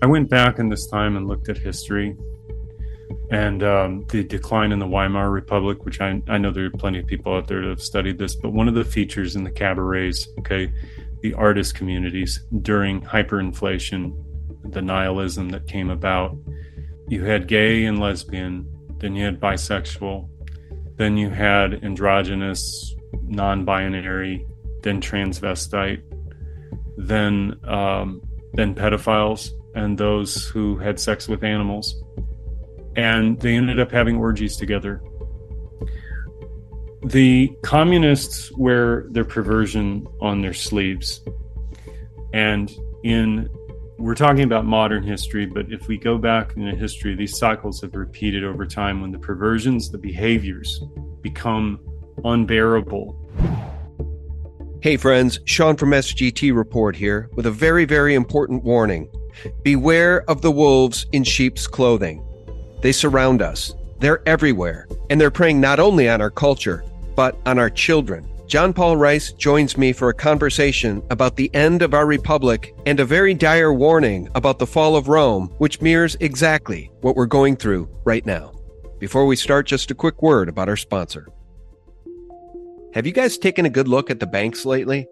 I went back in this time and looked at history and the decline in the Weimar Republic, which I know there are plenty of people out there that have studied this, but one of the features in the cabarets, okay, the artist communities during hyperinflation, the nihilism that came about, you had gay and lesbian, then you had bisexual, then you had androgynous, non-binary, then transvestite, then pedophiles, and those who had sex with animals. And they ended up having orgies together. The communists wear their perversion on their sleeves. And we're talking about modern history, but if we go back into history, these cycles have repeated over time when the perversions, the behaviors, become unbearable. Hey friends, Sean from SGT Report here with a very, very important warning. Beware of the wolves in sheep's clothing. They surround us. They're everywhere. And they're preying not only on our culture, but on our children. John Paul Rice joins me for a conversation about the end of our republic and a very dire warning about the fall of Rome, which mirrors exactly what we're going through right now. Before we start, just a quick word about our sponsor. Have you guys taken a good look at the banks lately?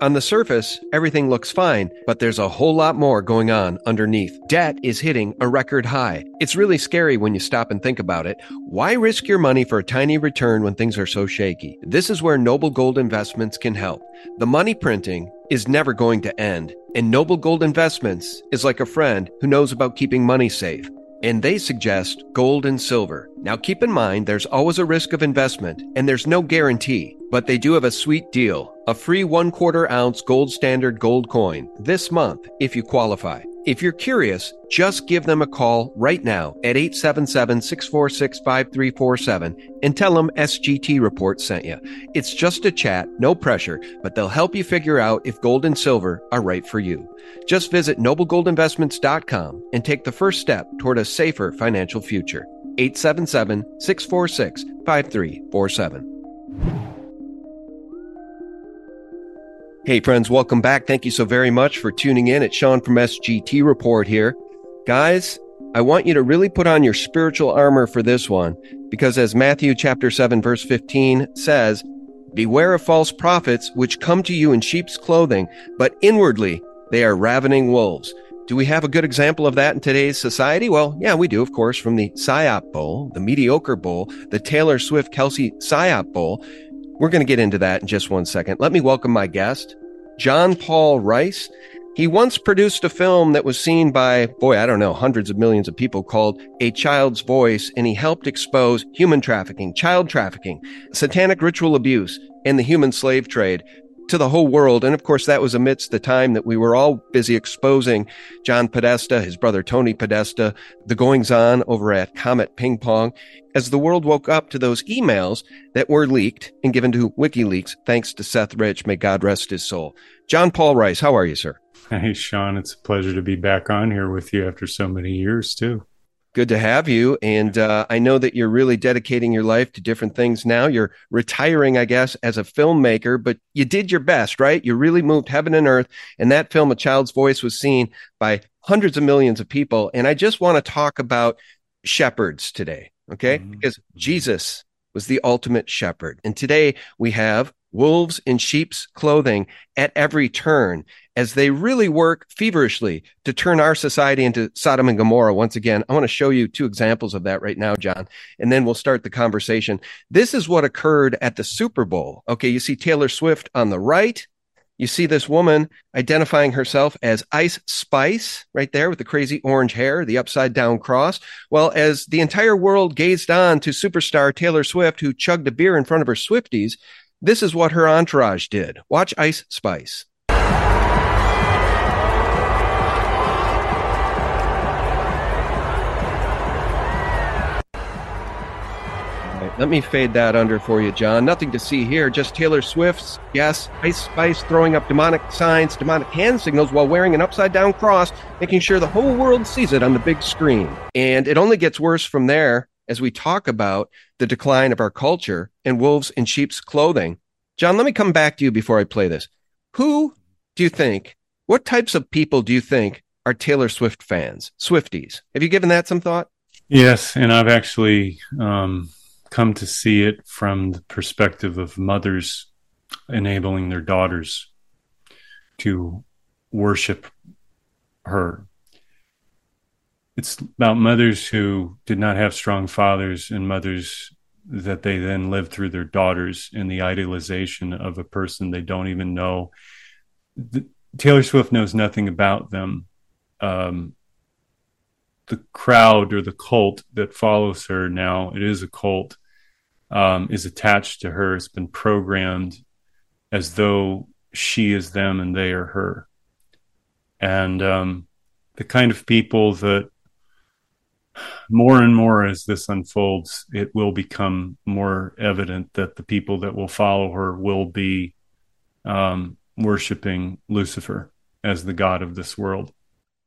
On the surface, everything looks fine, but there's a whole lot more going on underneath. Debt is hitting a record high. It's really scary when you stop and think about it. Why risk your money for a tiny return when things are so shaky? This is where Noble Gold Investments can help. The money printing is never going to end, and Noble Gold Investments is like a friend who knows about keeping money safe. And they suggest gold and silver. Now keep in mind, there's always a risk of investment and there's no guarantee, but they do have a sweet deal, a free 1/4 ounce gold standard gold coin this month if you qualify. If you're curious, just give them a call right now at 877-646-5347 and tell them SGT Report sent you. It's just a chat, no pressure, but they'll help you figure out if gold and silver are right for you. Just visit noblegoldinvestments.com and take the first step toward a safer financial future. 877-646-5347. Hey friends, welcome back. Thank you so very much for tuning in. It's Sean from SGT Report here. Guys, I want you to really put on your spiritual armor for this one, because as Matthew chapter 7 verse 15 says, beware of false prophets which come to you in sheep's clothing, but inwardly they are ravening wolves. Do we have a good example of that in today's society? Well, yeah, we do, of course, from the PSYOP Bowl, the Mediocre Bowl, the Taylor Swift-Kelsey PSYOP Bowl. We're going to get into that in just one second. Let me welcome my guest, John Paul Rice. He once produced a film that was seen by, hundreds of millions of people called A Child's Voice, and he helped expose human trafficking, child trafficking, satanic ritual abuse, and the human slave trade to the whole world. And of course, that was amidst the time that we were all busy exposing John Podesta, his brother Tony Podesta, the goings-on over at Comet Ping Pong, as the world woke up to those emails that were leaked and given to WikiLeaks, thanks to Seth Rich. May God rest his soul. John Paul Rice, how are you, sir? Hey, Sean. It's a pleasure to be back on here with you after so many years, too. Good to have you. And I know that you're really dedicating your life to different things now. You're retiring, I guess, as a filmmaker, but you did your best, right? You really moved heaven and earth. And that film, A Child's Voice, was seen by hundreds of millions of people. And I just want to talk about shepherds today, okay? Mm-hmm. Because Jesus was the ultimate shepherd. And today we have wolves in sheep's clothing at every turn, as they really work feverishly to turn our society into Sodom and Gomorrah once again. I want to show you two examples of that right now, John, and then we'll start the conversation. This is what occurred at the Super Bowl. Okay, you see Taylor Swift on the right. You see this woman identifying herself as Ice Spice right there with the crazy orange hair, the upside down cross. Well, as the entire world gazed on to superstar Taylor Swift, who chugged a beer in front of her Swifties, this is what her entourage did. Watch Ice Spice. Let me fade that under for you, John. Nothing to see here. Just Taylor Swift's, yes, Ice Spice throwing up demonic signs, demonic hand signals while wearing an upside-down cross, making sure the whole world sees it on the big screen. And it only gets worse from there as we talk about the decline of our culture and wolves in sheep's clothing. John, let me come back to you before I play this. What types of people do you think are Taylor Swift fans, Swifties. Have you given that some thought? Yes, and I've actually come to see it from the perspective of mothers enabling their daughters to worship her. It's about mothers who did not have strong fathers and mothers that they then lived through their daughters in the idealization of a person they don't even know. Taylor Swift knows nothing about them. The crowd or the cult that follows her now, it is a cult, is attached to her. It's been programmed as though she is them and they are her. And the kind of people that more and more as this unfolds, it will become more evident that the people that will follow her will be worshiping Lucifer as the god of this world.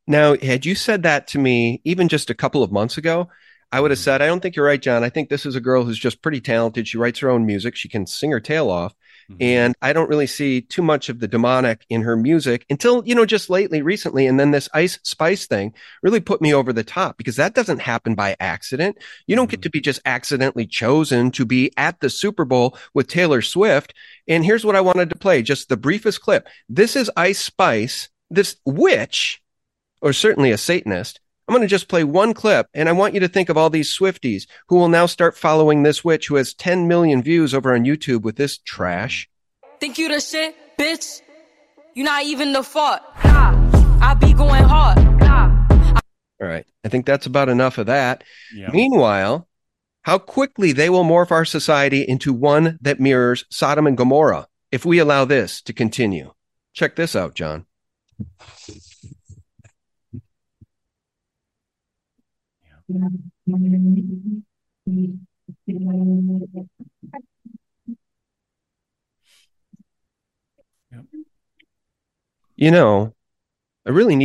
Now, had you said that to me even just a couple of months ago, I would have said, I don't think you're right, John. I think this is a girl who's just pretty talented. She writes her own music. She can sing her tail off. Mm-hmm. And I don't really see too much of the demonic in her music until, just recently. And then this Ice Spice thing really put me over the top because that doesn't happen by accident. You don't get to be just accidentally chosen to be at the Super Bowl with Taylor Swift. And here's what I wanted to play, just the briefest clip. This is Ice Spice, this witch, or certainly a Satanist. I'm going to just play one clip, and I want you to think of all these Swifties who will now start following this witch who has 10 million views over on YouTube with this trash. Think you the shit, bitch? You're not even the fuck. I be going hard. All right. I think that's about enough of that. Yeah. Meanwhile, how quickly they will morph our society into one that mirrors Sodom and Gomorrah if we allow this to continue. Check this out, John. I really need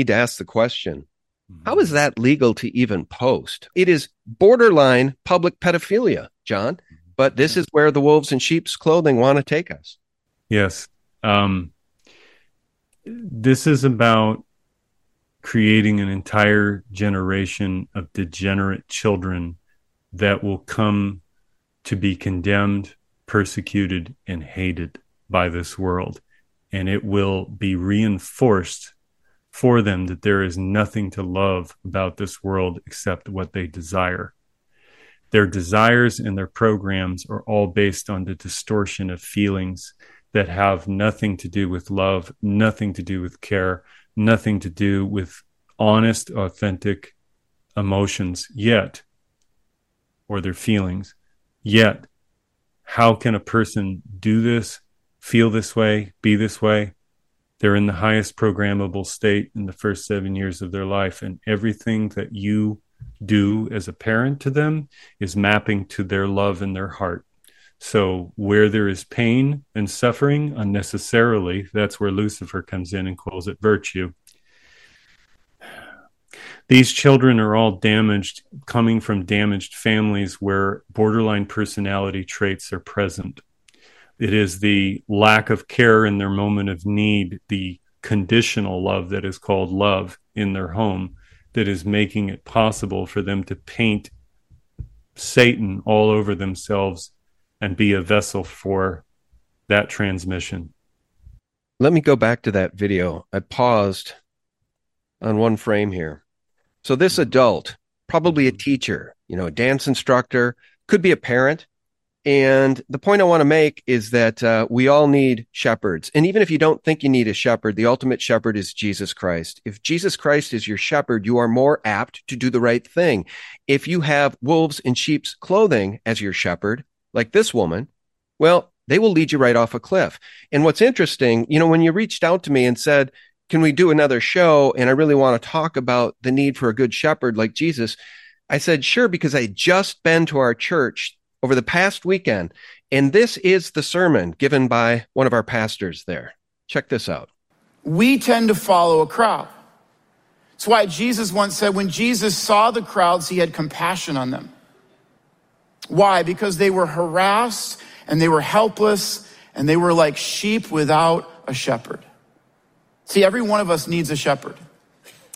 to ask the question, how is that legal to even post? It is borderline public pedophilia, John, but this is where the wolves in sheep's clothing want to take us. Yes. This is about creating an entire generation of degenerate children that will come to be condemned, persecuted, and hated by this world. And it will be reinforced for them that there is nothing to love about this world except what they desire. Their desires and their programs are all based on the distortion of feelings that have nothing to do with love, nothing to do with care, nothing to do with honest, authentic emotions yet, or their feelings yet. How can a person do this, feel this way, be this way? They're in the highest programmable state in the first 7 years of their life. And everything that you do as a parent to them is mapping to their love in their heart. So where there is pain and suffering unnecessarily, that's where Lucifer comes in and calls it virtue. These children are all damaged, coming from damaged families where borderline personality traits are present. It is the lack of care in their moment of need, the conditional love that is called love in their home, that is making it possible for them to paint Satan all over themselves and be a vessel for that transmission. Let me go back to that video. I paused on one frame here. So this adult, probably a teacher, a dance instructor, could be a parent. And the point I want to make is that we all need shepherds. And even if you don't think you need a shepherd, the ultimate shepherd is Jesus Christ. If Jesus Christ is your shepherd, you are more apt to do the right thing. If you have wolves in sheep's clothing as your shepherd, like this woman, well, they will lead you right off a cliff. And what's interesting, when you reached out to me and said, can we do another show? And I really want to talk about the need for a good shepherd like Jesus. I said, sure, because I had just been to our church over the past weekend. And this is the sermon given by one of our pastors there. Check this out. We tend to follow a crowd. That's why Jesus once said, when Jesus saw the crowds, he had compassion on them. Why? Because they were harassed and they were helpless and they were like sheep without a shepherd. See, every one of us needs a shepherd.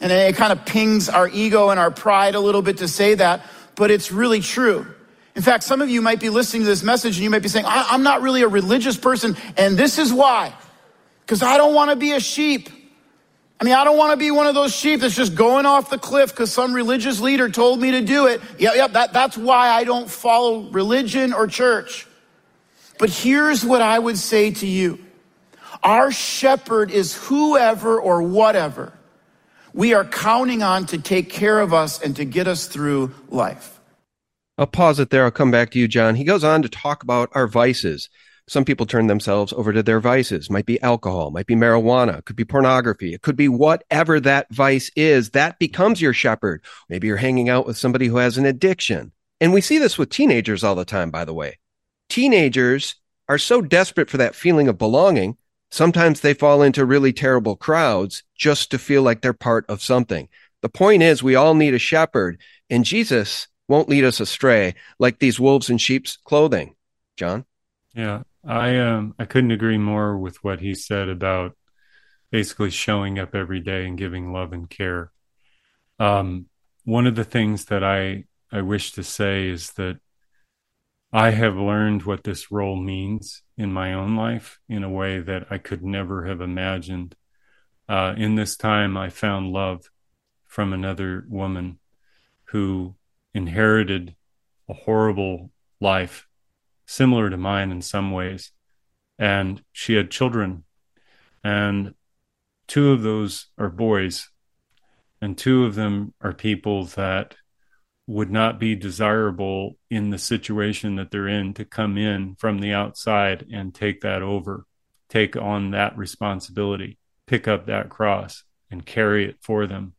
And it kind of pings our ego and our pride a little bit to say that, but it's really true. In fact, some of you might be listening to this message and you might be saying, I'm not really a religious person, and this is why. Because I don't want to be a sheep. I mean, I don't want to be one of those sheep that's just going off the cliff because some religious leader told me to do it. That's why I don't follow religion or church. But here's what I would say to you. Our shepherd is whoever or whatever we are counting on to take care of us and to get us through life. I'll pause it there. I'll come back to you, John. He goes on to talk about our vices. Some people turn themselves over to their vices. Might be alcohol, might be marijuana, could be pornography. It could be whatever that vice is. That becomes your shepherd. Maybe you're hanging out with somebody who has an addiction. And we see this with teenagers all the time, by the way. Teenagers are so desperate for that feeling of belonging. Sometimes they fall into really terrible crowds just to feel like they're part of something. The point is, we all need a shepherd, and Jesus won't lead us astray like these wolves in sheep's clothing. John? Yeah, I couldn't agree more with what he said about basically showing up every day and giving love and care. One of the things that I wish to say is that I have learned what this role means in my own life in a way that I could never have imagined. In this time, I found love from another woman who inherited a horrible life, similar to mine in some ways. And she had children. And two of those are boys. And two of them are people that would not be desirable in the situation that they're in to come in from the outside and take that over, take on that responsibility, pick up that cross and carry it for them.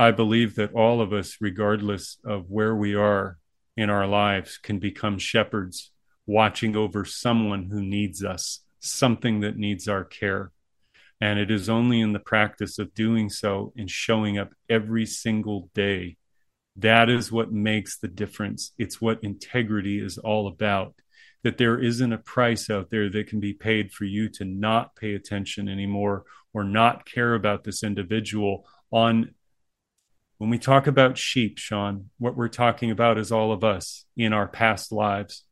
I believe that all of us, regardless of where we are in our lives, can become shepherds watching over someone who needs us, something that needs our care. And it is only in the practice of doing so and showing up every single day. That is what makes the difference. It's what integrity is all about, that there isn't a price out there that can be paid for you to not pay attention anymore or not care about this individual. When we talk about sheep, Sean, what we're talking about is all of us in our past lives,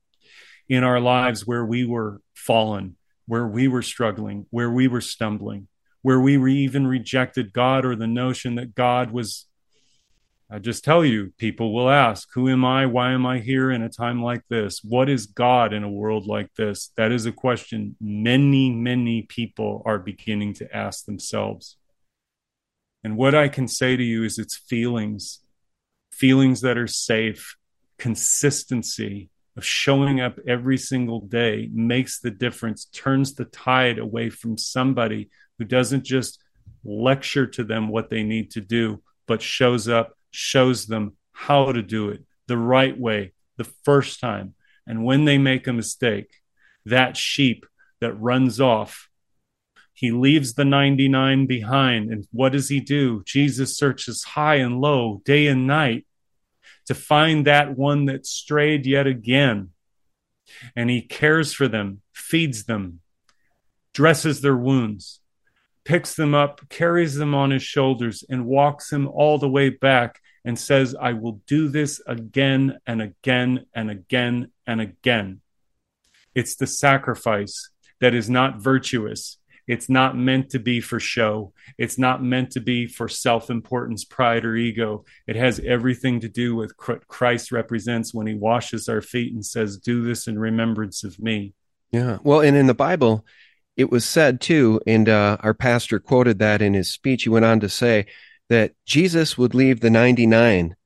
in our lives where we were fallen, where we were struggling, where we were stumbling, where we even rejected God or the notion that God was. I just tell you, people will ask, who am I? Why am I here in a time like this? What is God in a world like this? That is a question many, many people are beginning to ask themselves. And what I can say to you is it's feelings that are safe, consistency of showing up every single day makes the difference, turns the tide away from somebody who doesn't just lecture to them what they need to do, but shows up, shows them how to do it the right way the first time. And when they make a mistake, that sheep that runs off, he leaves the 99 behind. And what does he do? Jesus searches high and low, day and night, to find that one that strayed yet again. And he cares for them, feeds them, dresses their wounds, picks them up, carries them on his shoulders, and walks them all the way back and says, I will do this again and again and again and again. It's the sacrifice that is not virtuous. It's not meant to be for show. It's not meant to be for self-importance, pride, or ego. It has everything to do with what Christ represents when he washes our feet and says, do this in remembrance of me. Yeah, well, and in the Bible, it was said, too, and our pastor quoted that in his speech. He went on to say that Jesus would leave the 99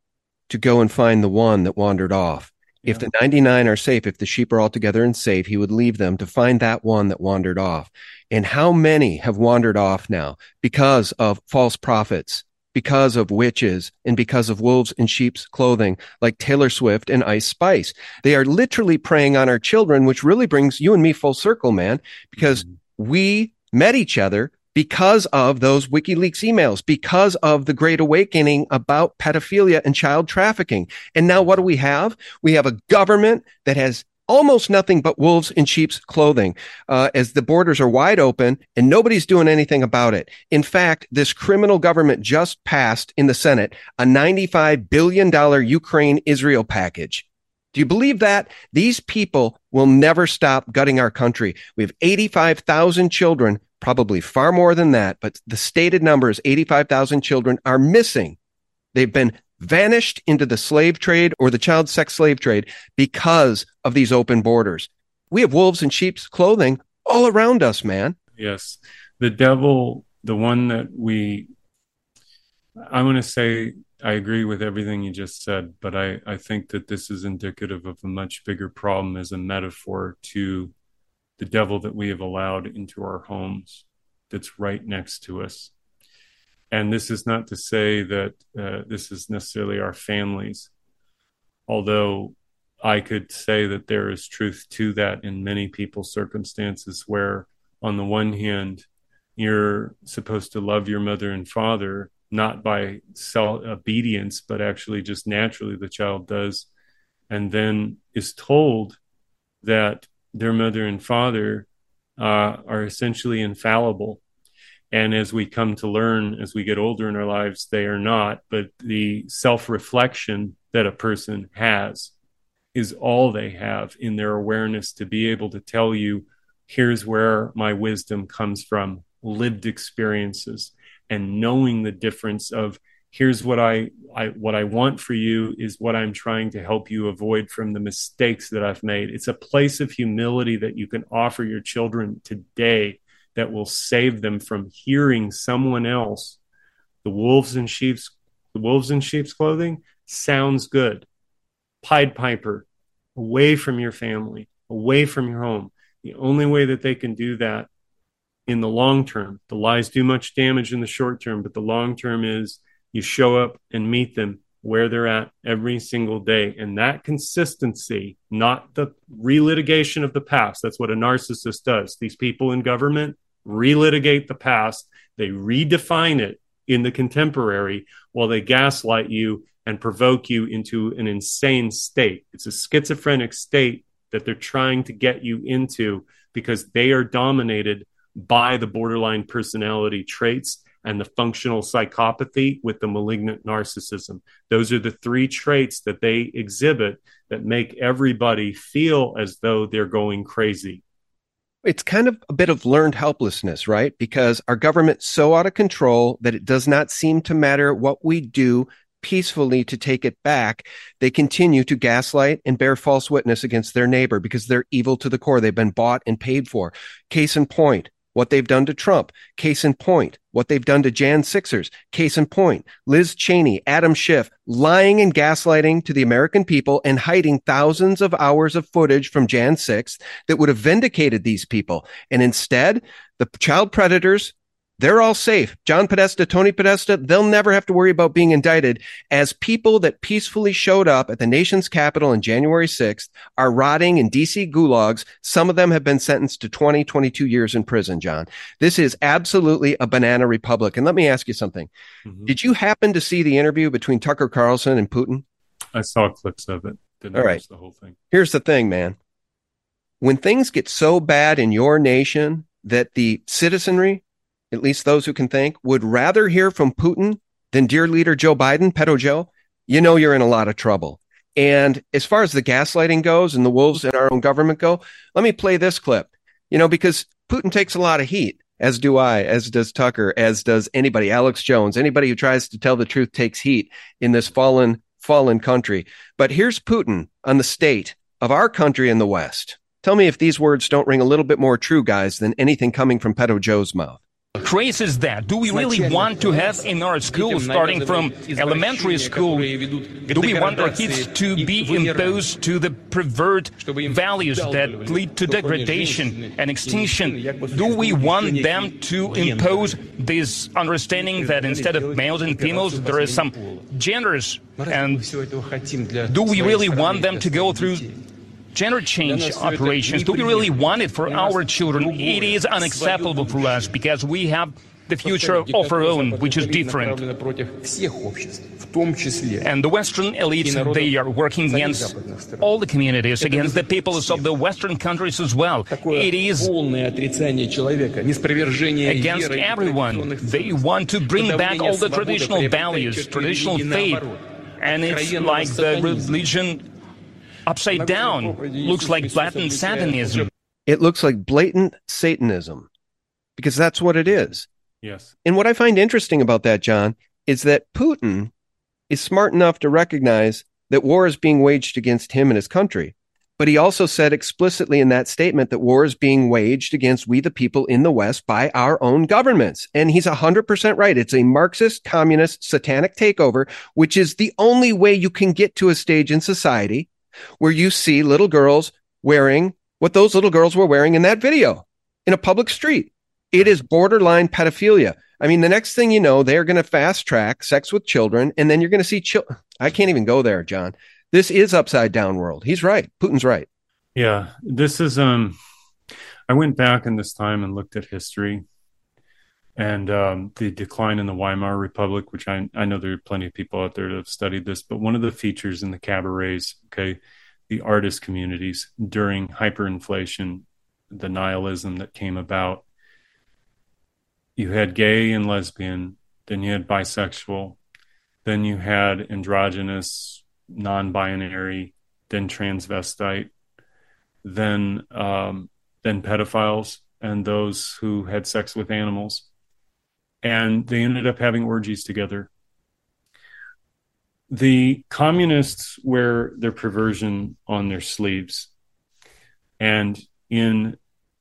to go and find the one that wandered off. Yeah. If the 99 are safe, if the sheep are all together and safe, he would leave them to find that one that wandered off. And how many have wandered off now because of false prophets, because of witches, and because of wolves in sheep's clothing, like Taylor Swift and Ice Spice? They are literally preying on our children, which really brings you and me full circle, man, because we met each other because of those WikiLeaks emails, because of the Great Awakening about pedophilia and child trafficking. And now what do we have? We have a government that has almost nothing but wolves in sheep's clothing, as the borders are wide open and nobody's doing anything about it. In fact, this criminal government just passed in the Senate a $95 billion Ukraine-Israel package. Do you believe that? These people will never stop gutting our country. We have 85,000 children, probably far more than that, but the stated number is 85,000 children are missing. They've been vanished into the slave trade or the child sex slave trade because of these open borders. We have wolves in sheep's clothing all around us, man. Yes. The devil, the one that I want to say, I agree with everything you just said, but I think that this is indicative of a much bigger problem as a metaphor to the devil that we have allowed into our homes that's right next to us. And this is not to say that this is necessarily our families, although I could say that there is truth to that in many people's circumstances where, on the one hand, you're supposed to love your mother and father, not by obedience, but actually just naturally the child does, and then is told that their mother and father are essentially infallible. And as we come to learn, as we get older in our lives, they are not. But the self-reflection that a person has is all they have in their awareness to be able to tell you, here's where my wisdom comes from, lived experiences, and knowing the difference of here's what I want for you is what I'm trying to help you avoid from the mistakes that I've made. It's a place of humility that you can offer your children today that will save them from hearing someone else. The wolves in sheep's clothing sounds good. Pied Piper, away from your family, away from your home. The only way that they can do that in the long term, the lies do much damage in the short term, but the long term is you show up and meet them where they're at every single day. And that consistency, not the relitigation of the past. That's what a narcissist does. These people in government relitigate the past. They redefine it in the contemporary while they gaslight you and provoke you into an insane state. It's a schizophrenic state that they're trying to get you into because they are dominated by the borderline personality traits and the functional psychopathy with the malignant narcissism. Those are the three traits that they exhibit that make everybody feel as though they're going crazy. It's kind of a bit of learned helplessness, right? Because our government's so out of control that it does not seem to matter what we do peacefully to take it back. They continue to gaslight and bear false witness against their neighbor because they're evil to the core. They've been bought and paid for. Case in point, what they've done to Trump. Case in point, what they've done to Jan 6ers. Case in point, Liz Cheney, Adam Schiff, lying and gaslighting to the American people and hiding thousands of hours of footage from Jan 6th that would have vindicated these people. And instead, the child predators, they're all safe. John Podesta, Tony Podesta, they'll never have to worry about being indicted as people that peacefully showed up at the nation's capital on January 6th are rotting in D.C. gulags. Some of them have been sentenced to 20, 22 years in prison, John. This is absolutely a banana republic. And let me ask you something. Mm-hmm. Did you happen to see the interview between Tucker Carlson and Putin? I saw clips of it. Didn't all right. The whole thing. Here's the thing, man. When things get so bad in your nation that the citizenry, at least those who can think, would rather hear from Putin than dear leader Joe Biden, Pedo Joe, you know you're in a lot of trouble. And as far as the gaslighting goes and the wolves in our own government go, let me play this clip, you know, because Putin takes a lot of heat, as do I, as does Tucker, as does anybody, Alex Jones, anybody who tries to tell the truth takes heat in this fallen country. But here's Putin on the state of our country in the West. Tell me if these words don't ring a little bit more true, guys, than anything coming from Pedo Joe's mouth. Crazy is that? Do we really want to have in our schools, starting from elementary school, do we want our kids to be imposed to the pervert values that lead to degradation and extinction? Do we want them to impose this understanding that instead of males and females, there is some genders? And do we really want them to go through gender change operations? Do we really want it for our children? It is unacceptable for us because we have the future of our own, which is different. And the Western elites, they are working against all the communities, against the peoples of the Western countries as well. It is against everyone. They want to bring back all the traditional values, traditional faith, and it's like the religion upside down. Looks like blatant Satanism. It looks like blatant Satanism, because that's what it is. Yes. And what I find interesting about that, John, is that Putin is smart enough to recognize that war is being waged against him and his country. But he also said explicitly in that statement that war is being waged against we, the people in the West, by our own governments. And he's 100% right. It's a Marxist, communist, satanic takeover, which is the only way you can get to a stage in society where you see little girls wearing what those little girls were wearing in that video in a public street. It is borderline pedophilia. I mean, the next thing you know, they're going to fast track sex with children, and then you're going to see children. I can't even go there, John. This is upside down world. He's right. Putin's right. Yeah, this is. I went back in this time and looked at history and the decline in the Weimar Republic, which I know there are plenty of people out there that have studied this. But one of the features in the cabarets, okay, the artist communities during hyperinflation, the nihilism that came about. You had gay and lesbian, then you had bisexual, then you had androgynous, non-binary, then transvestite, then pedophiles and those who had sex with animals. And they ended up having orgies together. The communists wear their perversion on their sleeves. And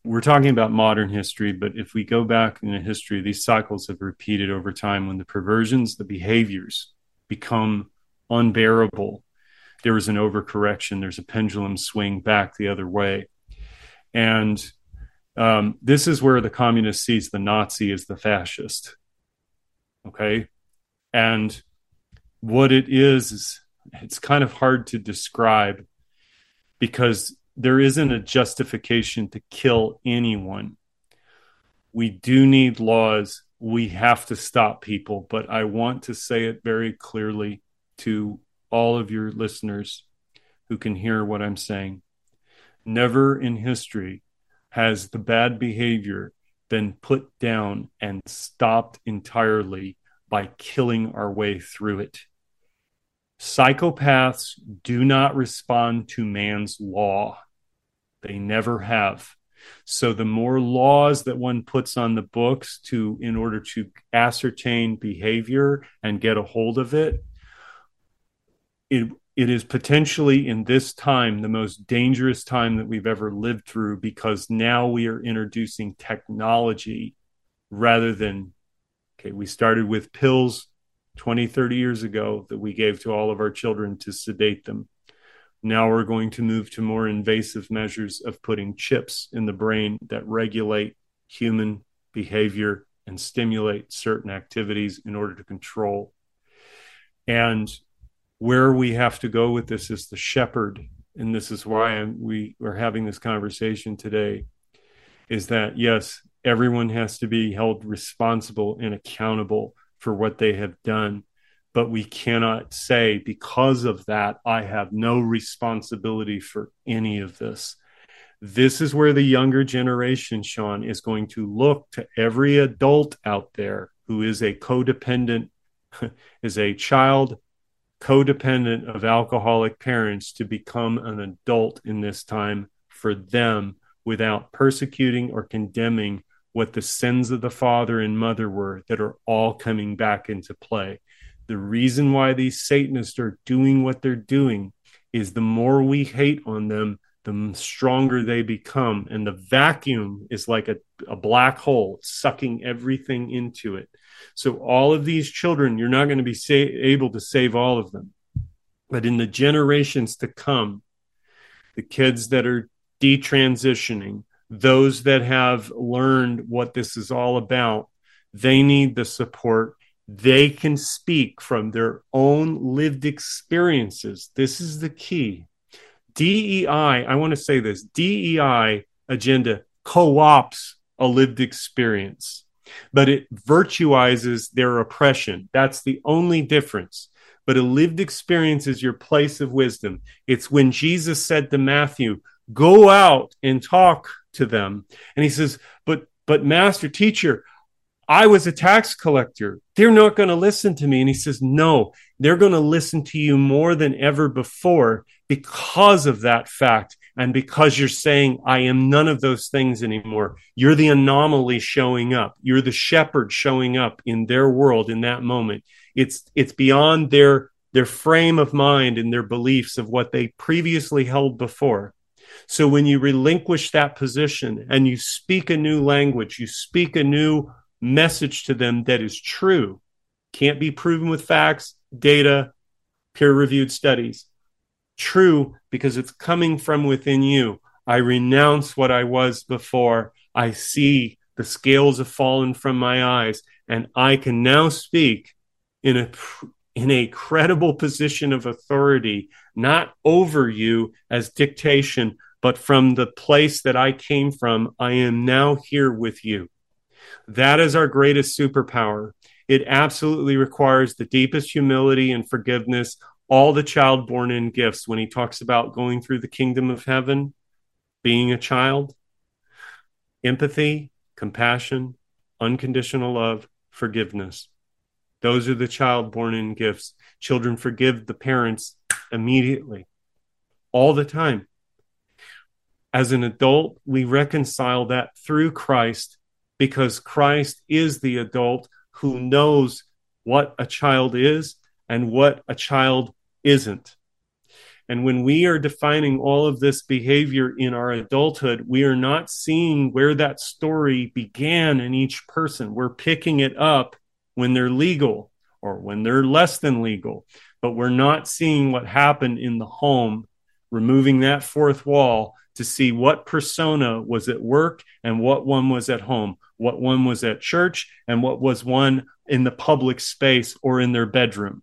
we're talking about modern history, but if we go back in history, these cycles have repeated over time when the perversions, the behaviors become unbearable. There was an overcorrection. There's a pendulum swing back the other way. And this is where the communist sees the Nazi as the fascist. Okay. And what it is it's kind of hard to describe because there isn't a justification to kill anyone. We do need laws. We have to stop people. But I want to say it very clearly to all of your listeners who can hear what I'm saying. Never in history has the bad behavior been put down and stopped entirely by killing our way through it. Psychopaths do not respond to man's law. They never have. So the more laws that one puts on the books in order to ascertain behavior and get a hold of it, it is potentially in this time, the most dangerous time that we've ever lived through, because now we are introducing technology rather than, okay, we started with pills 20, 30 years ago that we gave to all of our children to sedate them. Now we're going to move to more invasive measures of putting chips in the brain that regulate human behavior and stimulate certain activities in order to control. And where we have to go with this is the shepherd. And this is why we are having this conversation today, is that, yes, everyone has to be held responsible and accountable for what they have done. But we cannot say, because of that, I have no responsibility for any of this. This is where the younger generation, Sean, is going to look to every adult out there who is a codependent, is a child codependent of alcoholic parents, to become an adult in this time for them without persecuting or condemning what the sins of the father and mother were that are all coming back into play. The reason why these Satanists are doing what they're doing is the more we hate on them, the stronger they become. And the vacuum is like a black hole sucking everything into it. So all of these children, you're not going to be able to save all of them. But in the generations to come, the kids that are detransitioning, those that have learned what this is all about, they need the support. They can speak from their own lived experiences. This is the key. DEI, I want to say this, DEI agenda co-opts a lived experience. but it virtuizes their oppression. That's the only difference. But a lived experience is your place of wisdom. It's when Jesus said to Matthew, go out and talk to them. And he says, but master, teacher, I was a tax collector. They're not going to listen to me. And he says, no, they're going to listen to you more than ever before because of that fact. And because you're saying, I am none of those things anymore. You're the anomaly showing up. You're the shepherd showing up in their world in that moment. It's beyond their frame of mind and their beliefs of what they previously held before. So when you relinquish that position and you speak a new language, you speak a new message to them that is true, can't be proven with facts, data, peer-reviewed studies. True, because it's coming from within you. I renounce what I was before. I see the scales have fallen from my eyes, and I can now speak in a credible position of authority, not over you as dictation, but from the place that I came from. I am now here with you. That is our greatest superpower. It absolutely requires the deepest humility and forgiveness, all the child born in gifts. When he talks about going through the kingdom of heaven, being a child, empathy, compassion, unconditional love, forgiveness. Those are the child born in gifts. Children forgive the parents immediately, all the time. As an adult, we reconcile that through Christ, because Christ is the adult who knows what a child is and what a child isn't. And when we are defining all of this behavior in our adulthood, we are not seeing where that story began in each person. We're picking it up when they're legal or when they're less than legal, but we're not seeing what happened in the home, removing that fourth wall to see what persona was at work and what one was at home, what one was at church, and what was one in the public space or in their bedroom.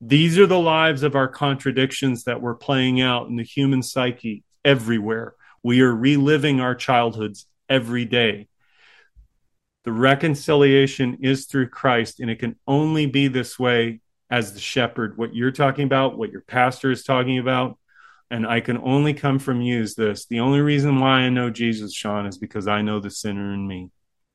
These are the lives of our contradictions that we're playing out in the human psyche everywhere. We are reliving our childhoods every day. The reconciliation is through Christ, and it can only be this way as the shepherd. What you're talking about, what your pastor is talking about, and I can only come from you is this. The only reason why I know Jesus, Sean, is because I know the sinner in me.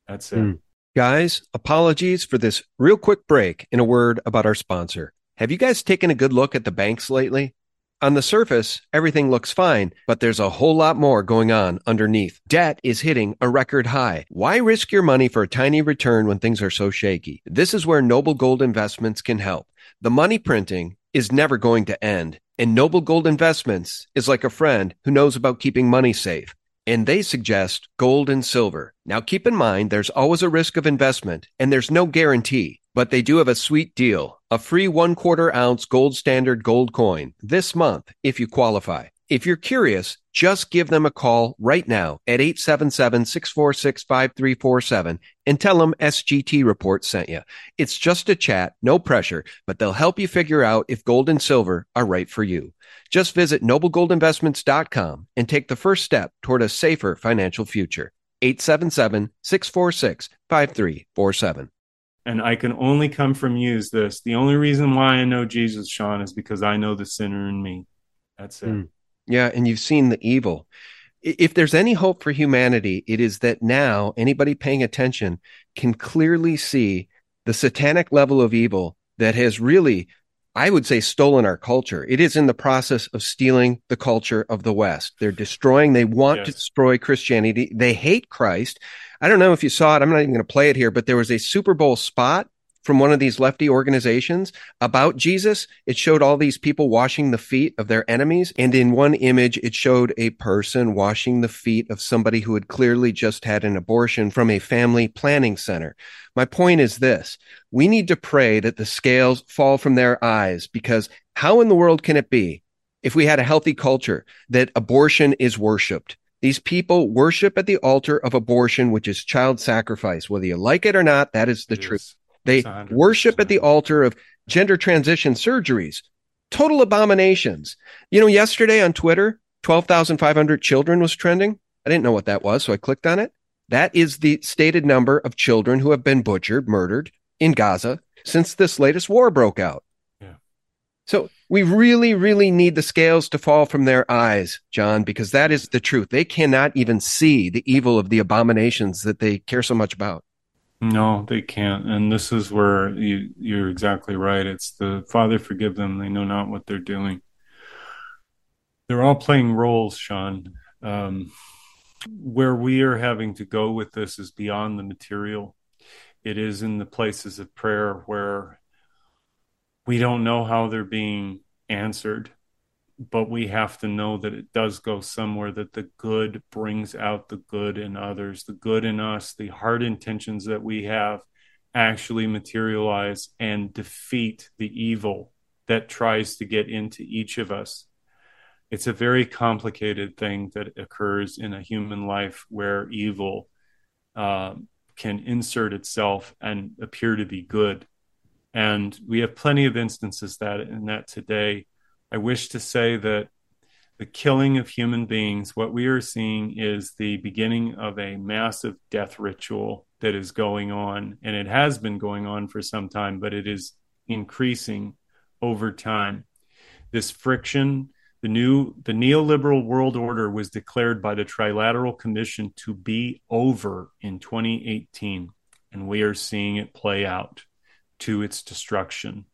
That's it. Guys, apologies for this real quick break and a word about our sponsor. Have you guys taken a good look at the banks lately? On the surface, everything looks fine, but there's a whole lot more going on underneath. Debt is hitting a record high. Why risk your money for a tiny return when things are so shaky? This is where Noble Gold Investments can help. The money printing is never going to end, and Noble Gold Investments is like a friend who knows about keeping money safe, and they suggest gold and silver. Now, keep in mind, there's always a risk of investment, and there's no guarantee. But they do have a sweet deal, a free 1/4 ounce gold standard gold coin this month if you qualify. If you're curious, just give them a call right now at 877-646-5347 and tell them SGT Report sent you. It's just a chat, no pressure, but they'll help you figure out if gold and silver are right for you. Just visit noblegoldinvestments.com and take the first step toward a safer financial future. 877-646-5347. And I can only come from you is this. The only reason why I know Jesus, Sean, is because I know the sinner in me. That's it. Yeah, and you've seen the evil. If there's any hope for humanity, it is that now anybody paying attention can clearly see the satanic level of evil that has really, I would say, stolen our culture. It is in the process of stealing the culture of the West. They're destroying. They want to destroy Christianity. They hate Christ. I don't know if you saw it. I'm not even going to play it here, but there was a Super Bowl spot from one of these lefty organizations about Jesus. It showed all these people washing the feet of their enemies. And in one image, it showed a person washing the feet of somebody who had clearly just had an abortion from a family planning center. My point is this. We need to pray that the scales fall from their eyes, because how in the world can it be, if we had a healthy culture, that abortion is worshiped? These people worship at the altar of abortion, which is child sacrifice. Whether you like it or not, that is the truth. They worship at the altar of gender transition surgeries, total abominations. You know, yesterday on Twitter, 12,500 children was trending. I didn't know what that was, so I clicked on it. That is the stated number of children who have been butchered, murdered in Gaza since this latest war broke out. Yeah. So we really, really need the scales to fall from their eyes, John, because that is the truth. They cannot even see the evil of the abominations that they care so much about. No, they can't. And this is where you're exactly right. It's the Father, forgive them. They know not what they're doing. They're all playing roles, Sean. Where we are having to go with this is beyond the material. It is in the places of prayer where we don't know how they're being answered, but we have to know that it does go somewhere, that the good brings out the good in others, the good in us, the hard intentions that we have actually materialize and defeat the evil that tries to get into each of us. It's a very complicated thing that occurs in a human life where evil can insert itself and appear to be good. And we have plenty of instances in that today. I wish to say that the killing of human beings, what we are seeing is the beginning of a massive death ritual that is going on. And it has been going on for some time, but it is increasing over time. This friction. The neoliberal world order was declared by the Trilateral Commission to be over in 2018, and we are seeing it play out to its destruction.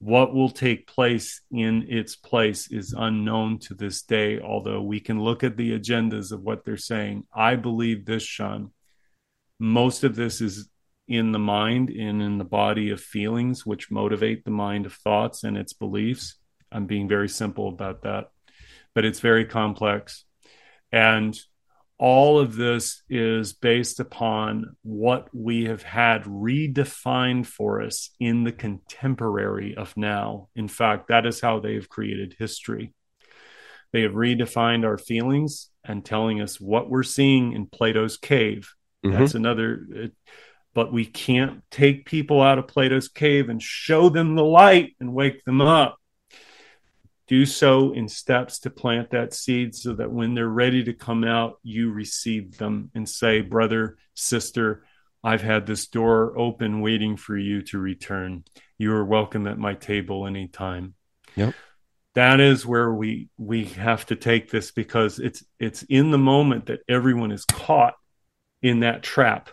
What will take place in its place is unknown to this day, although we can look at the agendas of what they're saying. I believe this, Sean. Most of this is in the mind and in the body of feelings, which motivate the mind of thoughts and its beliefs. I'm being very simple about that, but it's very complex. And all of this is based upon what we have had redefined for us in the contemporary of now. In fact, that is how they have created history. They have redefined our feelings and telling us what we're seeing in Plato's cave. Mm-hmm. That's another... But we can't take people out of Plato's cave and show them the light and wake them up. Do so in steps to plant that seed so that when they're ready to come out, you receive them and say, brother, sister, I've had this door open waiting for you to return. You are welcome at my table anytime. Yep. That is where we have to take this, because it's in the moment that everyone is caught in that trap.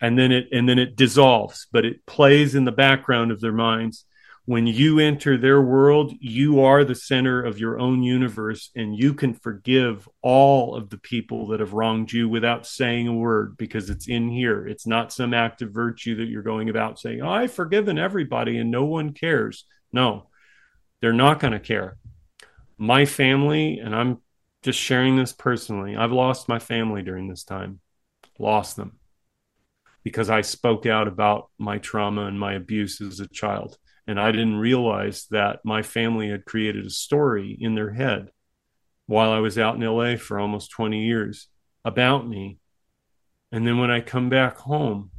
And then it dissolves, but it plays in the background of their minds. When you enter their world, you are the center of your own universe, and you can forgive all of the people that have wronged you without saying a word, because it's in here. It's not some act of virtue that you're going about saying, oh, I've forgiven everybody and no one cares. No, they're not going to care. My family, and I'm just sharing this personally, I've lost my family during this time, lost them, because I spoke out about my trauma and my abuse as a child. And I didn't realize that my family had created a story in their head while I was out in LA for almost 20 years about me. And then when I come back home,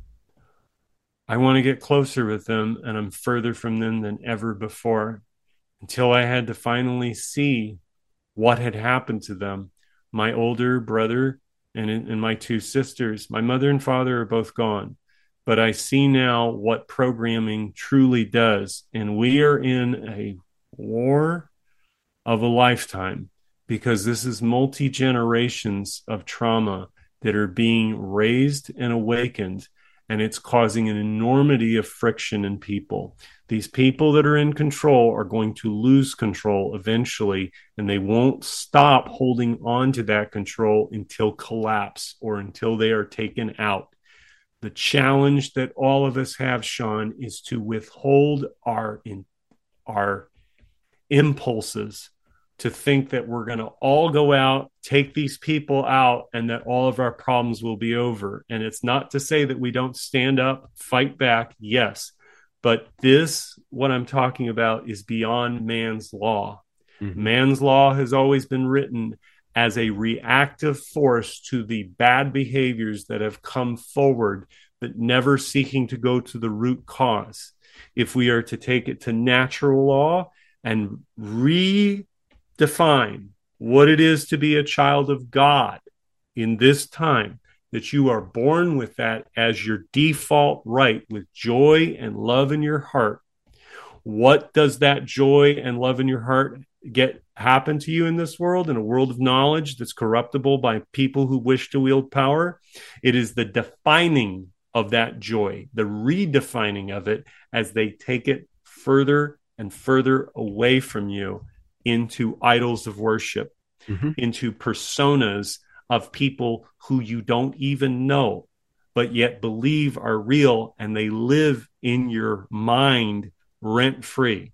I want to get closer with them, and I'm further from them than ever before, until I had to finally see what had happened to them. My older brother and my two sisters, my mother and father are both gone. But I see now what programming truly does. And we are in a war of a lifetime, because this is multi-generations of trauma that are being raised and awakened. And it's causing an enormity of friction in people. These people that are in control are going to lose control eventually. And they won't stop holding on to that control until collapse or until they are taken out. The challenge that all of us have, Sean, is to withhold our impulses to think that we're going to all go out, take these people out, and that all of our problems will be over. And it's not to say that we don't stand up, fight back, yes. But this, what I'm talking about, is beyond man's law. Mm-hmm. Man's law has always been written as a reactive force to the bad behaviors that have come forward, but never seeking to go to the root cause. If we are to take it to natural law and redefine what it is to be a child of God in this time, that you are born with that as your default right, with joy and love in your heart. What does that joy and love in your heart get happen to you in this world, in a world of knowledge that's corruptible by people who wish to wield power? It is the defining of that joy, the redefining of it, as they take it further and further away from you into idols of worship, into personas of people who you don't even know, but yet believe are real, and they live in your mind rent-free.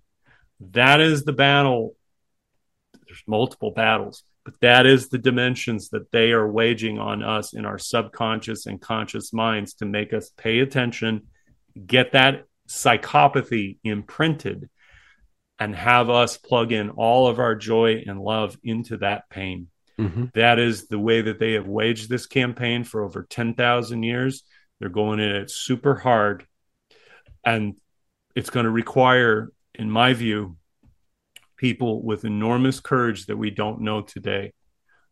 That is the battle. There's multiple battles, but that is the dimensions that they are waging on us in our subconscious and conscious minds to make us pay attention, get that psychopathy imprinted, and have us plug in all of our joy and love into that pain. That is the way that they have waged this campaign for over 10,000 years. They're going in it super hard, and it's going to require, in my view, people with enormous courage that we don't know today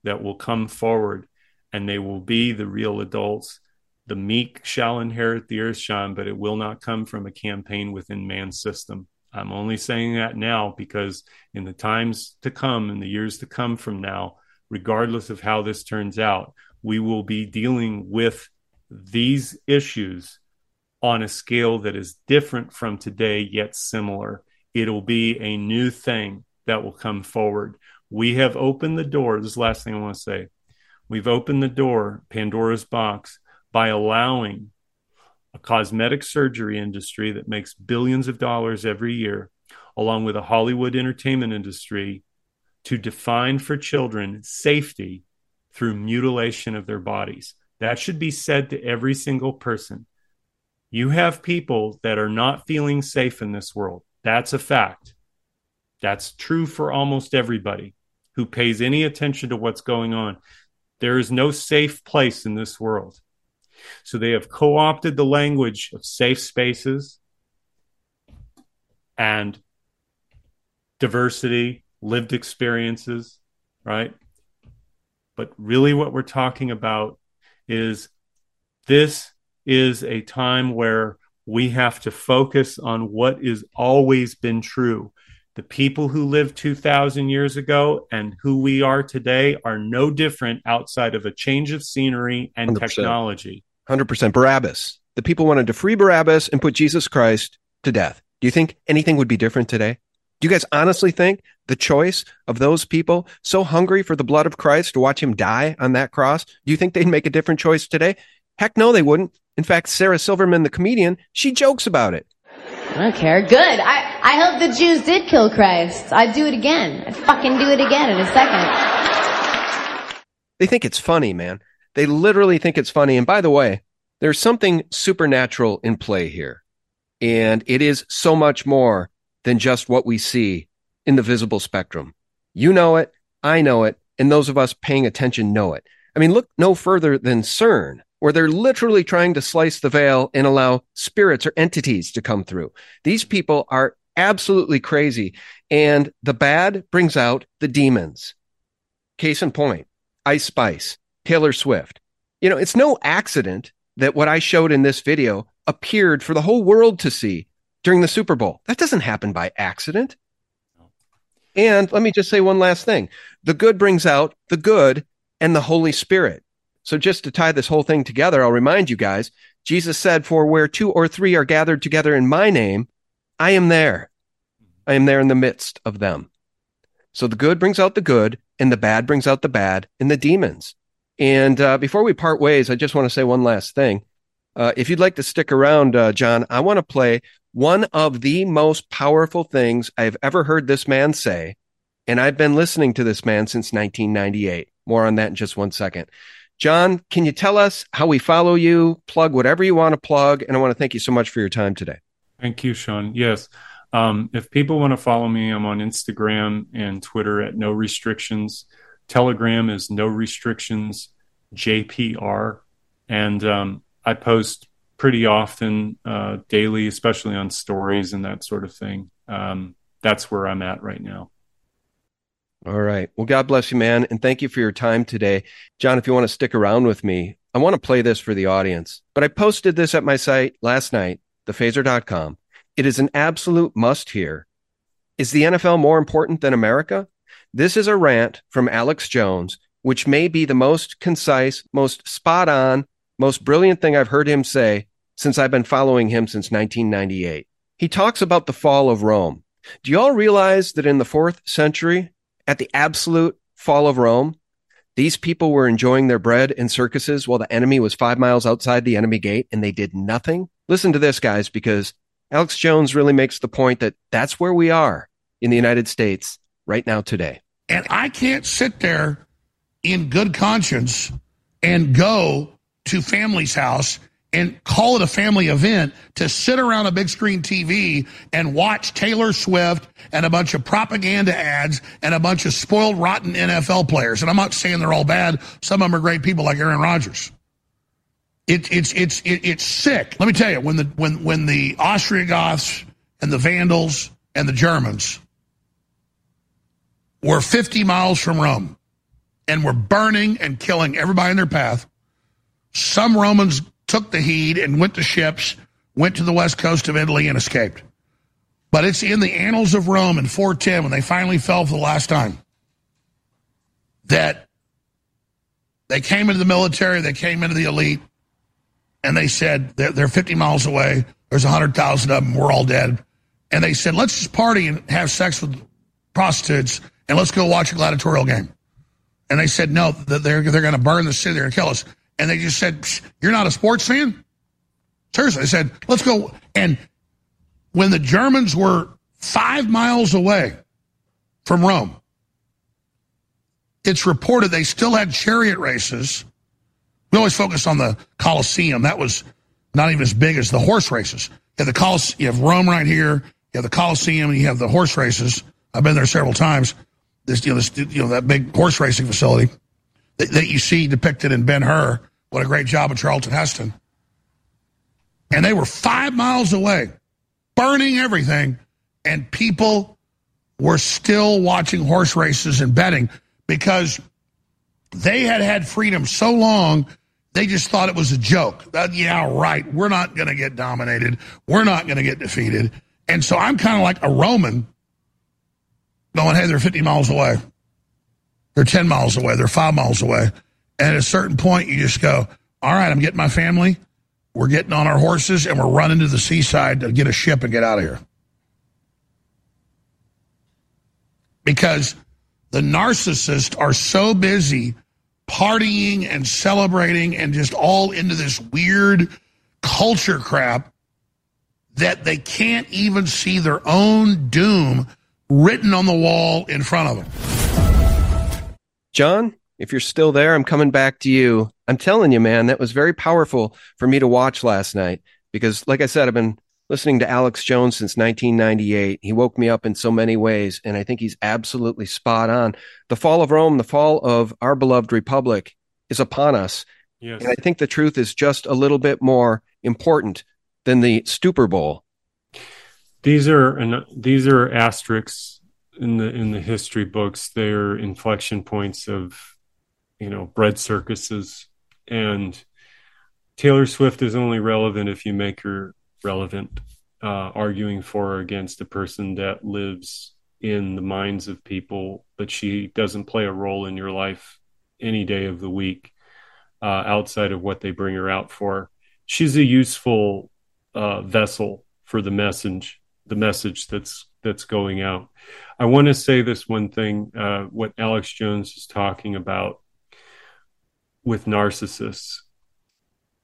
that will come forward, and they will be the real adults. The meek shall inherit the earth, Sean, but it will not come from a campaign within man's system. I'm only saying that now because in the times to come, in the years to come from now, regardless of how this turns out, we will be dealing with these issues on a scale that is different from today, yet similar. It'll be a new thing that will come forward. We have opened the door. This is the last thing I want to say. We've opened the door, Pandora's box, by allowing a cosmetic surgery industry that makes billions of dollars every year, along with a Hollywood entertainment industry, to define for children safety through mutilation of their bodies. That should be said to every single person. You have people that are not feeling safe in this world. That's a fact. That's true for almost everybody who pays any attention to what's going on. There is no safe place in this world. So they have co-opted the language of safe spaces and diversity, lived experiences, right? But really what we're talking about is this is a time where we have to focus on what has always been true. The people who lived 2,000 years ago and who we are today are no different outside of a change of scenery and 100%. Technology. 100%. Barabbas. The people wanted to free Barabbas and put Jesus Christ to death. Do you think anything would be different today? Do you guys honestly think the choice of those people so hungry for the blood of Christ to watch him die on that cross, do you think they'd make a different choice today? Heck no, they wouldn't. In fact, Sarah Silverman, the comedian, she jokes about it. I don't care. Good. I hope the Jews did kill Christ. I'd do it again. I'd fucking do it again in a second. They think it's funny, man. They literally think it's funny. And by the way, there's something supernatural in play here. And it is so much more than just what we see in the visible spectrum. You know it. I know it. And those of us paying attention know it. I mean, look no further than CERN, where they're literally trying to slice the veil and allow spirits or entities to come through. These people are absolutely crazy. And the bad brings out the demons. Case in point, Ice Spice, Taylor Swift. You know, it's no accident that what I showed in this video appeared for the whole world to see during the Super Bowl. That doesn't happen by accident. And let me just say one last thing. The good brings out the good and the Holy Spirit. So just to tie this whole thing together, I'll remind you guys, Jesus said, for where two or three are gathered together in my name, I am there. I am there in the midst of them. So the good brings out the good, and the bad brings out the bad and the demons. And before we part ways, I just want to say one last thing. If you'd like to stick around, John, I want to play one of the most powerful things I've ever heard this man say. And I've been listening to this man since 1998. More on that in just one second. John, can you tell us how we follow you? Plug whatever you want to plug. And I want to thank you so much for your time today. Thank you, Sean. Yes. If people want to follow me, I'm on Instagram and Twitter at No Restrictions. Telegram is No Restrictions JPR. And I post pretty often daily, especially on stories and that sort of thing. That's where I'm at right now. All right. Well, God bless you, man. And thank you for your time today. John, if you want to stick around with me, I want to play this for the audience. But I posted this at my site last night, thephaser.com. It is an absolute must hear. Is the NFL more important than America? This is a rant from Alex Jones, which may be the most concise, most spot on, most brilliant thing I've heard him say since I've been following him since 1998. He talks about the fall of Rome. Do you all realize that in the 4th century, at the absolute fall of Rome, these people were enjoying their bread in circuses while the enemy was 5 miles outside the enemy gate and they did nothing? Listen to this, guys, because Alex Jones really makes the point that that's where we are in the United States right now today. And I can't sit there in good conscience and go to family's house and call it a family event to sit around a big screen TV and watch Taylor Swift and a bunch of propaganda ads and a bunch of spoiled, rotten NFL players. And I'm not saying they're all bad. Some of them are great people like Aaron Rodgers. It's sick. Let me tell you, when the Ostrogoths and the Vandals and the Germans were 50 miles from Rome and were burning and killing everybody in their path, some Romans took the heed and went to ships, went to the west coast of Italy and escaped. But it's in the annals of Rome in 410, when they finally fell for the last time, that they came into the military, they came into the elite, and they said, they're 50 miles away, there's 100,000 of them, we're all dead. And they said, let's just party and have sex with prostitutes, and let's go watch a gladiatorial game. And they said, no, they're going to burn the city, they're going to kill us. And they just said, you're not a sports fan? Seriously, they said, let's go. And when the Germans were 5 miles away from Rome, it's reported they still had chariot races. We always focus on the Colosseum. That was not even as big as the horse races. You have the Colosseum, you have Rome right here, you have the Colosseum, and you have the horse races. I've been there several times. This that big horse racing facility that you see depicted in Ben-Hur. What a great job of Charlton Heston. And they were 5 miles away, burning everything, and people were still watching horse races and betting because they had had freedom so long, they just thought it was a joke. Yeah, right, we're not going to get dominated. We're not going to get defeated. And so I'm kind of like a Roman going, hey, they're 50 miles away. They're 10 miles away. They're 5 miles away. And at a certain point, you just go, all right, I'm getting my family. We're getting on our horses, and we're running to the seaside to get a ship and get out of here. Because the narcissists are so busy partying and celebrating and just all into this weird culture crap that they can't even see their own doom written on the wall in front of them. John, if you're still there, I'm coming back to you. I'm telling you, man, that was very powerful for me to watch last night because, like I said, I've been listening to Alex Jones since 1998. He woke me up in so many ways, and I think he's absolutely spot on. The fall of Rome, the fall of our beloved republic is upon us. Yes. And I think the truth is just a little bit more important than the Super Bowl. These are asterisks in the history books. They're inflection points of, bread circuses, and Taylor Swift is only relevant if you make her relevant, arguing for or against a person that lives in the minds of people, but she doesn't play a role in your life any day of the week, outside of what they bring her out for. She's a useful, vessel for the message that's going out. I want to say this one thing, what Alex Jones is talking about with narcissists.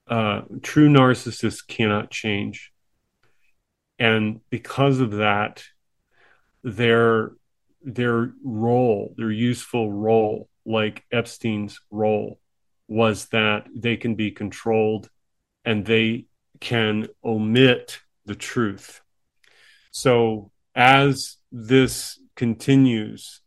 True narcissists cannot change. And because of that, their role, their useful role, like Epstein's role, was that they can be controlled and they can omit the truth. So as this continues,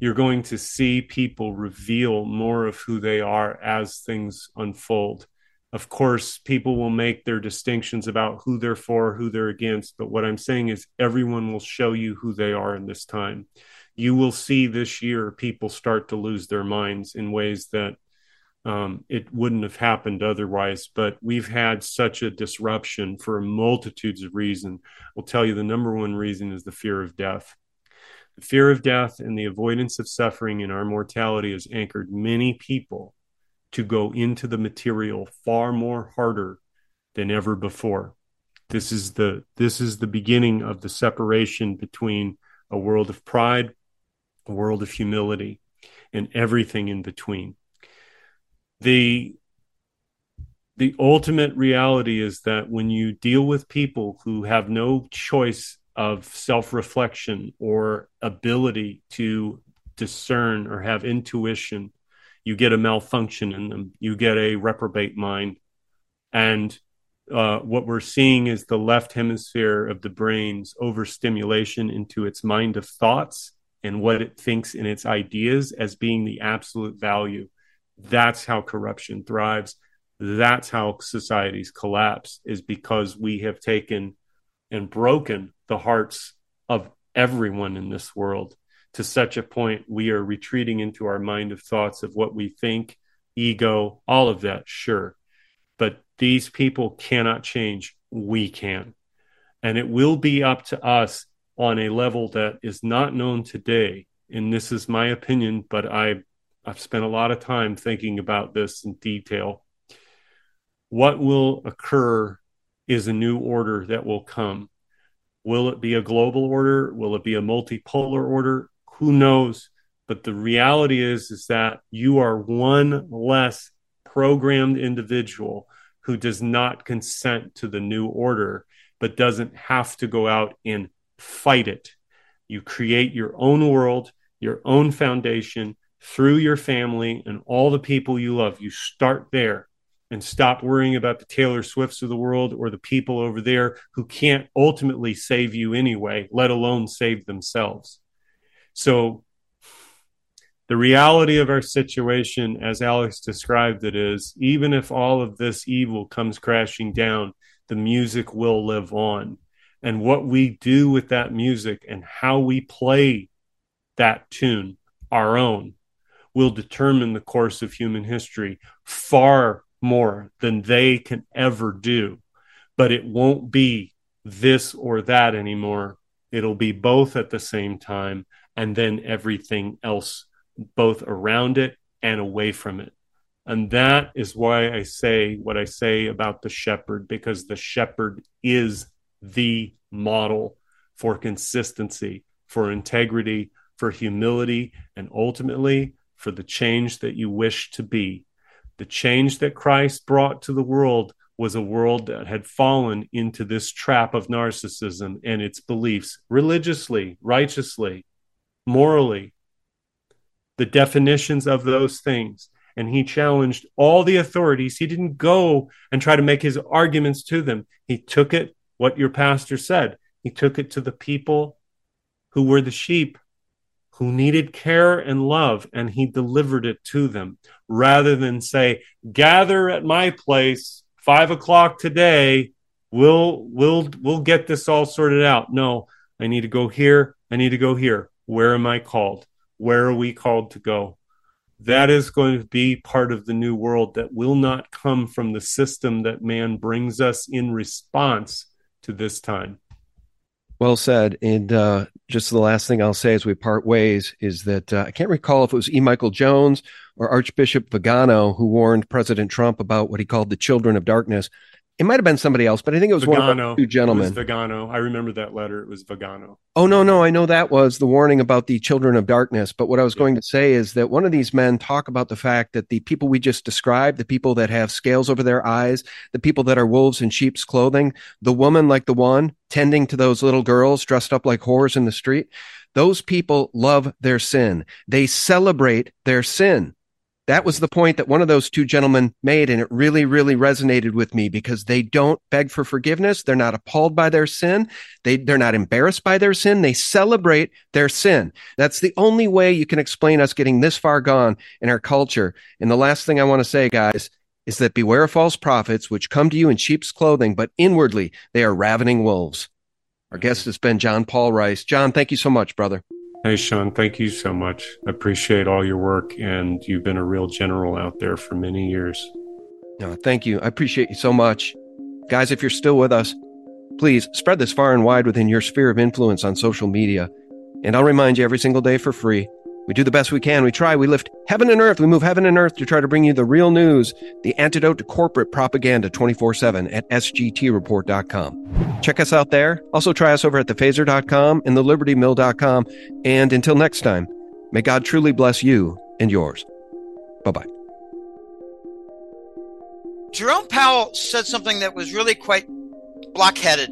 you're going to see people reveal more of who they are as things unfold. Of course, people will make their distinctions about who they're for, who they're against. But what I'm saying is everyone will show you who they are in this time. you will see this year people start to lose their minds in ways that it wouldn't have happened otherwise. But we've had such a disruption for multitudes of reasons. I'll tell you the number one reason is the fear of death. The fear of death and the avoidance of suffering in our mortality has anchored many people to go into the material far more harder than ever before. This is the beginning of the separation between a world of pride, a world of humility, and everything in between. The ultimate reality is that when you deal with people who have no choice of self-reflection or ability to discern or have intuition, you get a malfunction in them. You get a reprobate mind. And what we're seeing is the left hemisphere of the brain's overstimulation into its mind of thoughts and what it thinks in its ideas as being the absolute value. That's how corruption thrives. That's how societies collapse, is because we have taken and broken the hearts of everyone in this world to such a point we are retreating into our mind of thoughts of what we think, ego, all of that, sure. But these people cannot change. We can. And it will be up to us on a level that is not known today. And this is my opinion, but I've spent a lot of time thinking about this in detail. What will occur is a new order that will come. Will it be a global order? Will it be a multipolar order? Who knows? But the reality is that you are one less programmed individual who does not consent to the new order, but doesn't have to go out and fight it. You create your own world, your own foundation through your family and all the people you love. You start there. And stop worrying about the Taylor Swifts of the world or the people over there who can't ultimately save you anyway, let alone save themselves. So the reality of our situation, as Alex described it, is even if all of this evil comes crashing down, the music will live on. And what we do with that music and how we play that tune, our own, will determine the course of human history far more than they can ever do. But it won't be this or that anymore. It'll be both at the same time, and then everything else, both around it and away from it. And that is why I say what I say about the shepherd, because the shepherd is the model for consistency, for integrity, for humility, and ultimately for the change that you wish to be. The change that Christ brought to the world was a world that had fallen into this trap of narcissism and its beliefs, religiously, righteously, morally, the definitions of those things. And he challenged all the authorities. He didn't go and try to make his arguments to them. He took it, what your pastor said, he took it to the people who were the sheep, who needed care and love, and he delivered it to them, rather than say, gather at my place, 5 o'clock today, we'll get this all sorted out. No, I need to go here, I need to go here. Where am I called? Where are we called to go? That is going to be part of the new world that will not come from the system that man brings us in response to this time. Well said. And just the last thing I'll say as we part ways is that I can't recall if it was E. Michael Jones or Archbishop Vigano who warned President Trump about what he called the children of darkness. It might have been somebody else, but I think it was Vigano, one of the two gentlemen. It was Vigano. I remember that letter. It was Vigano. Oh, no. I know that was the warning about the children of darkness. But what I was going to say is that one of these men talk about the fact that the people we just described, the people that have scales over their eyes, the people that are wolves in sheep's clothing, the woman like the one tending to those little girls dressed up like whores in the street, those people love their sin. They celebrate their sin. That was the point that one of those two gentlemen made, and it really, really resonated with me because they don't beg for forgiveness. They're not appalled by their sin. They're not embarrassed by their sin. They celebrate their sin. That's the only way you can explain us getting this far gone in our culture. And the last thing I want to say, guys, is that beware of false prophets, which come to you in sheep's clothing, but inwardly they are ravening wolves. Our guest has been John Paul Rice. John, thank you so much, brother. Hey, Sean, thank you so much. I appreciate all your work, and you've been a real general out there for many years. No, thank you. I appreciate you so much. Guys, if you're still with us, please spread this far and wide within your sphere of influence on social media. And I'll remind you every single day for free. We do the best we can. We try. We lift heaven and earth. We move heaven and earth to try to bring you the real news, the antidote to corporate propaganda 24/7 at sgtreport.com. Check us out there. Also try us over at thephaser.com and thelibertymill.com. And until next time, may God truly bless you and yours. Bye-bye. Jerome Powell said something that was really quite blockheaded.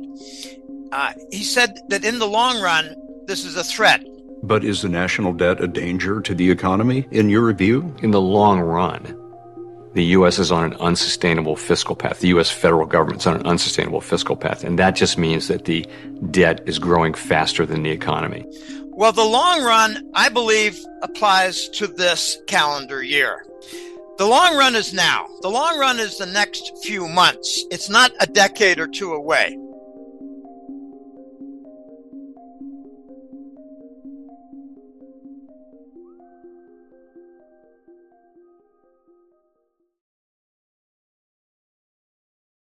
He said that in the long run, this is a threat. But is the national debt a danger to the economy, in your view? In the long run, the U.S. is on an unsustainable fiscal path. The U.S. federal government's on an unsustainable fiscal path. And that just means that the debt is growing faster than the economy. Well, the long run, I believe, applies to this calendar year. The long run is now. The long run is the next few months. It's not a decade or two away.